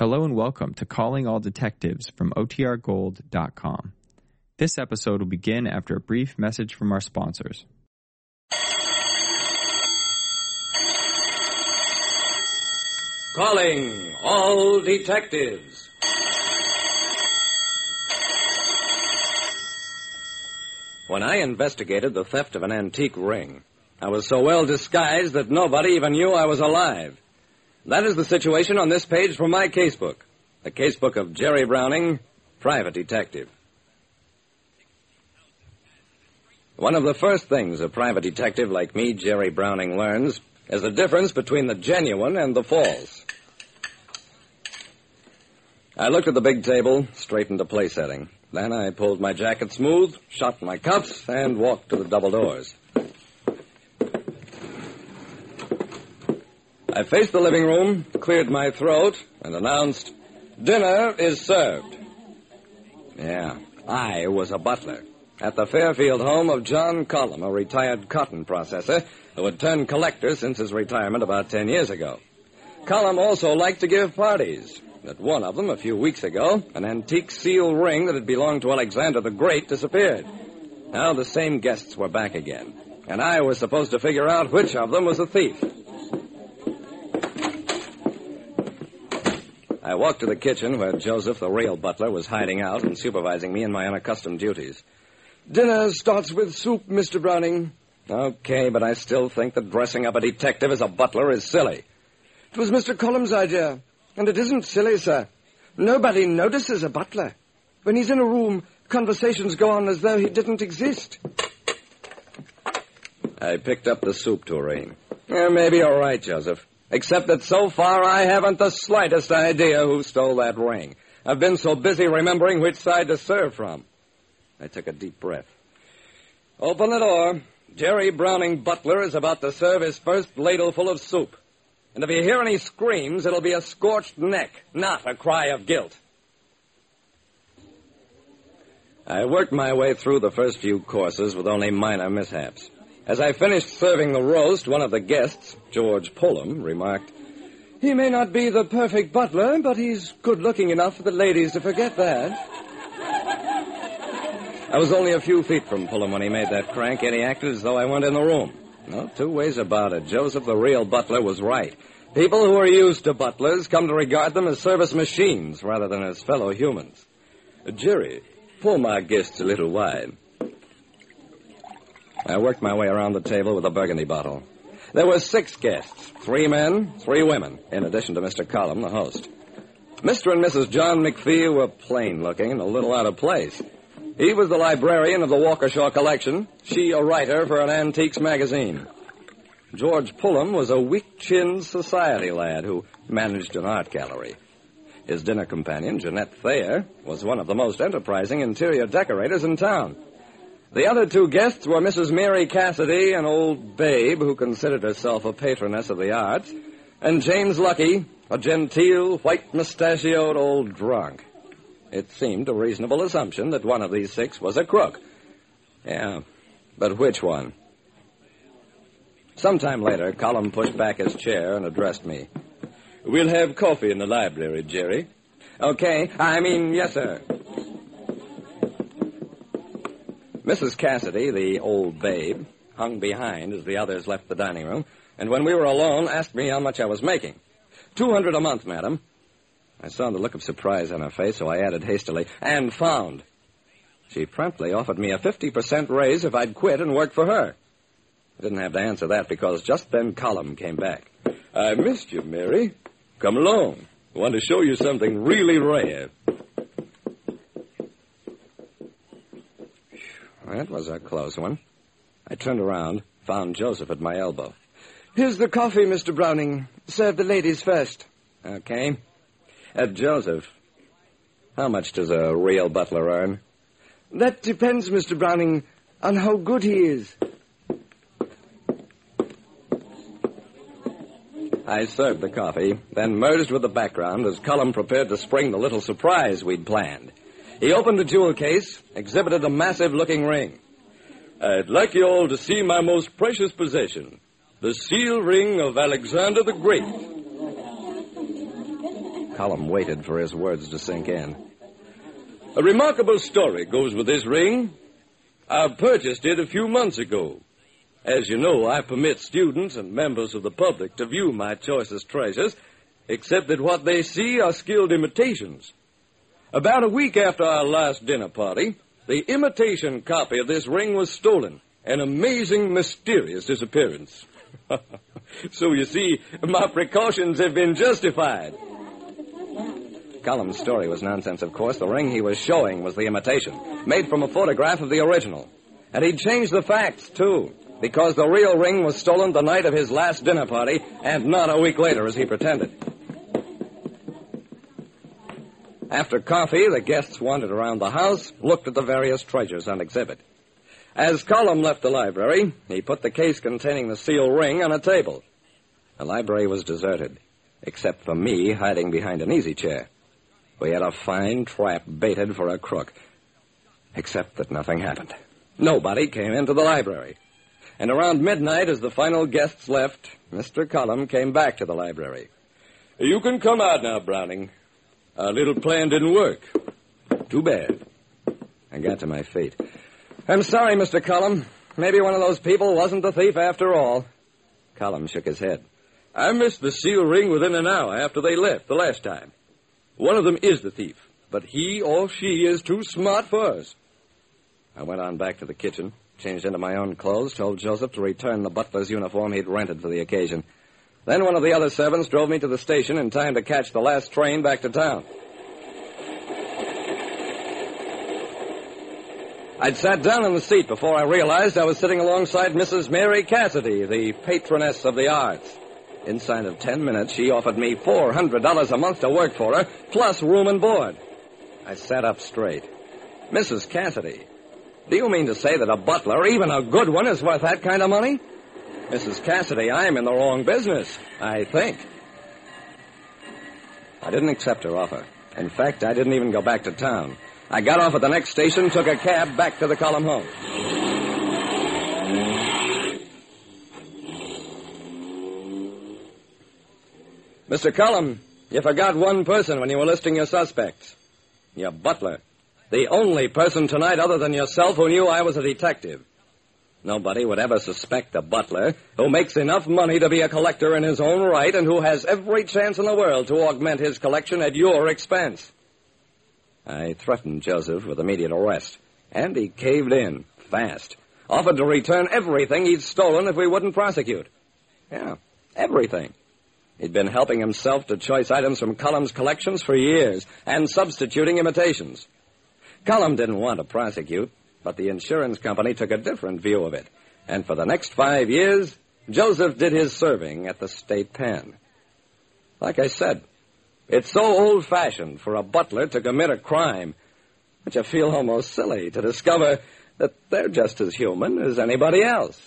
Hello and welcome to Calling All Detectives from OTRGold.com. This episode will begin after a brief message from our sponsors. Calling All Detectives. When I investigated the theft of an antique ring, I was so well disguised that nobody even knew I was alive. That is the situation on this page from my casebook, the casebook of Jerry Browning, private detective. One of the first things a private detective like me, Jerry Browning, learns is the difference between the genuine and the false. I looked at the big table, straightened a place setting. Then I pulled my jacket smooth, shot my cuffs, and walked to the double doors. I faced the living room, cleared my throat, and announced, "Dinner is served." Yeah, I was a butler at the Fairfield home of John Collum, a retired cotton processor who had turned collector since his retirement about 10 years ago. Collum also liked to give parties. At one of them, a few weeks ago, an antique seal ring that had belonged to Alexander the Great disappeared. Now the same guests were back again, and I was supposed to figure out which of them was the thief. I walked to the kitchen where Joseph, the real butler, was hiding out and supervising me in my unaccustomed duties. "Dinner starts with soup, Mr. Browning." Okay, but I still think that dressing up a detective as a butler is silly. "It was Mr. Collum's idea, and it isn't silly, sir. Nobody notices a butler. When he's in a room, conversations go on as though he didn't exist." I picked up the soup tureen. Maybe you're right, Joseph. Except that so far I haven't the slightest idea who stole that ring. I've been so busy remembering which side to serve from. I took a deep breath. Open the door. Jerry Browning, butler, is about to serve his first ladleful of soup. And if you hear any screams, it'll be a scorched neck, not a cry of guilt. I worked my way through the first few courses with only minor mishaps. As I finished serving the roast, one of the guests, George Pullum, remarked, "He may not be the perfect butler, but he's good-looking enough for the ladies to forget that." I was only a few feet from Pullum when he made that crank, and he acted as though I weren't in the room. No two ways about it. Joseph, the real butler, was right. People who are used to butlers come to regard them as service machines rather than as fellow humans. "Jerry, pull my guests a little wide." I worked my way around the table with a burgundy bottle. There were 6 guests, 3 men, 3 women, in addition to Mr. Collum, the host. Mr. and Mrs. John McPhee were plain-looking and a little out of place. He was the librarian of the Walkershaw Collection, she a writer for an antiques magazine. George Pullum was a weak-chinned society lad who managed an art gallery. His dinner companion, Jeanette Thayer, was one of the most enterprising interior decorators in town. The other 2 guests were Mrs. Mary Cassidy, an old babe who considered herself a patroness of the arts, and James Lucky, a genteel, white-mustachioed old drunk. It seemed a reasonable assumption that one of these 6 was a crook. Yeah, but which one? Sometime later, Collum pushed back his chair and addressed me. "We'll have coffee in the library, Jerry." "Okay, yes, sir." Mrs. Cassidy, the old babe, hung behind as the others left the dining room, and when we were alone, asked me how much I was making. $200 a month, madam. I saw the look of surprise on her face, so I added hastily, "and found." She promptly offered me a 50% raise if I'd quit and work for her. I didn't have to answer that because just then Collum came back. "I missed you, Mary. Come along. I want to show you something really rare." That was a close one. I turned around, found Joseph at my elbow. "Here's the coffee, Mr. Browning. Serve the ladies first." "Okay. Joseph, how much does a real butler earn?" "That depends, Mr. Browning, on how good he is." I served the coffee, then merged with the background as Collum prepared to spring the little surprise we'd planned. He opened the jewel case, exhibited a massive-looking ring. "I'd like you all to see my most precious possession, the seal ring of Alexander the Great." Collum waited for his words to sink in. A remarkable story goes with this ring. I purchased it a few months ago. As you know, I permit students and members of the public to view my choicest treasures, except that what they see are skilled imitations. About a week after our last dinner party, the imitation copy of this ring was stolen. An amazing, mysterious disappearance. So, you see, my precautions have been justified. Collum's story was nonsense, of course. The ring he was showing was the imitation, made from a photograph of the original. And he'd changed the facts, too, because the real ring was stolen the night of his last dinner party and not a week later, as he pretended. After coffee, the guests wandered around the house, looked at the various treasures on exhibit. As Collum left the library, he put the case containing the seal ring on a table. The library was deserted, except for me hiding behind an easy chair. We had a fine trap baited for a crook, except that nothing happened. Nobody came into the library. And around midnight, as the final guests left, Mr. Collum came back to the library. You can come out now, Browning. Our little plan didn't work. Too bad. I got to my feet. I'm sorry, Mr. Collum. Maybe one of those people wasn't the thief after all. Collum shook his head. I missed the seal ring within an hour after they left the last time. One of them is the thief, but he or she is too smart for us. I went on back to the kitchen, changed into my own clothes, told Joseph to return the butler's uniform he'd rented for the occasion. Then one of the other servants drove me to the station in time to catch the last train back to town. I'd sat down in the seat before I realized I was sitting alongside Mrs. Mary Cassidy, the patroness of the arts. Inside of 10 minutes, she offered me $400 a month to work for her, plus room and board. I sat up straight. Mrs. Cassidy, do you mean to say that a butler, even a good one, is worth that kind of money? Mrs. Cassidy, I'm in the wrong business, I think. I didn't accept her offer. In fact, I didn't even go back to town. I got off at the next station, took a cab back to the Collum home. Mr. Collum, you forgot one person when you were listing your suspects. Your butler. The only person tonight other than yourself who knew I was a detective. Nobody would ever suspect a butler who makes enough money to be a collector in his own right and who has every chance in the world to augment his collection at your expense. I threatened Joseph with immediate arrest, and he caved in, fast. Offered to return everything he'd stolen if we wouldn't prosecute. Yeah, everything. He'd been helping himself to choice items from Collum's collections for years and substituting imitations. Collum didn't want to prosecute, but the insurance company took a different view of it. And for the next 5 years, Joseph did his serving at the state pen. Like I said, it's so old-fashioned for a butler to commit a crime that you feel almost silly to discover that they're just as human as anybody else.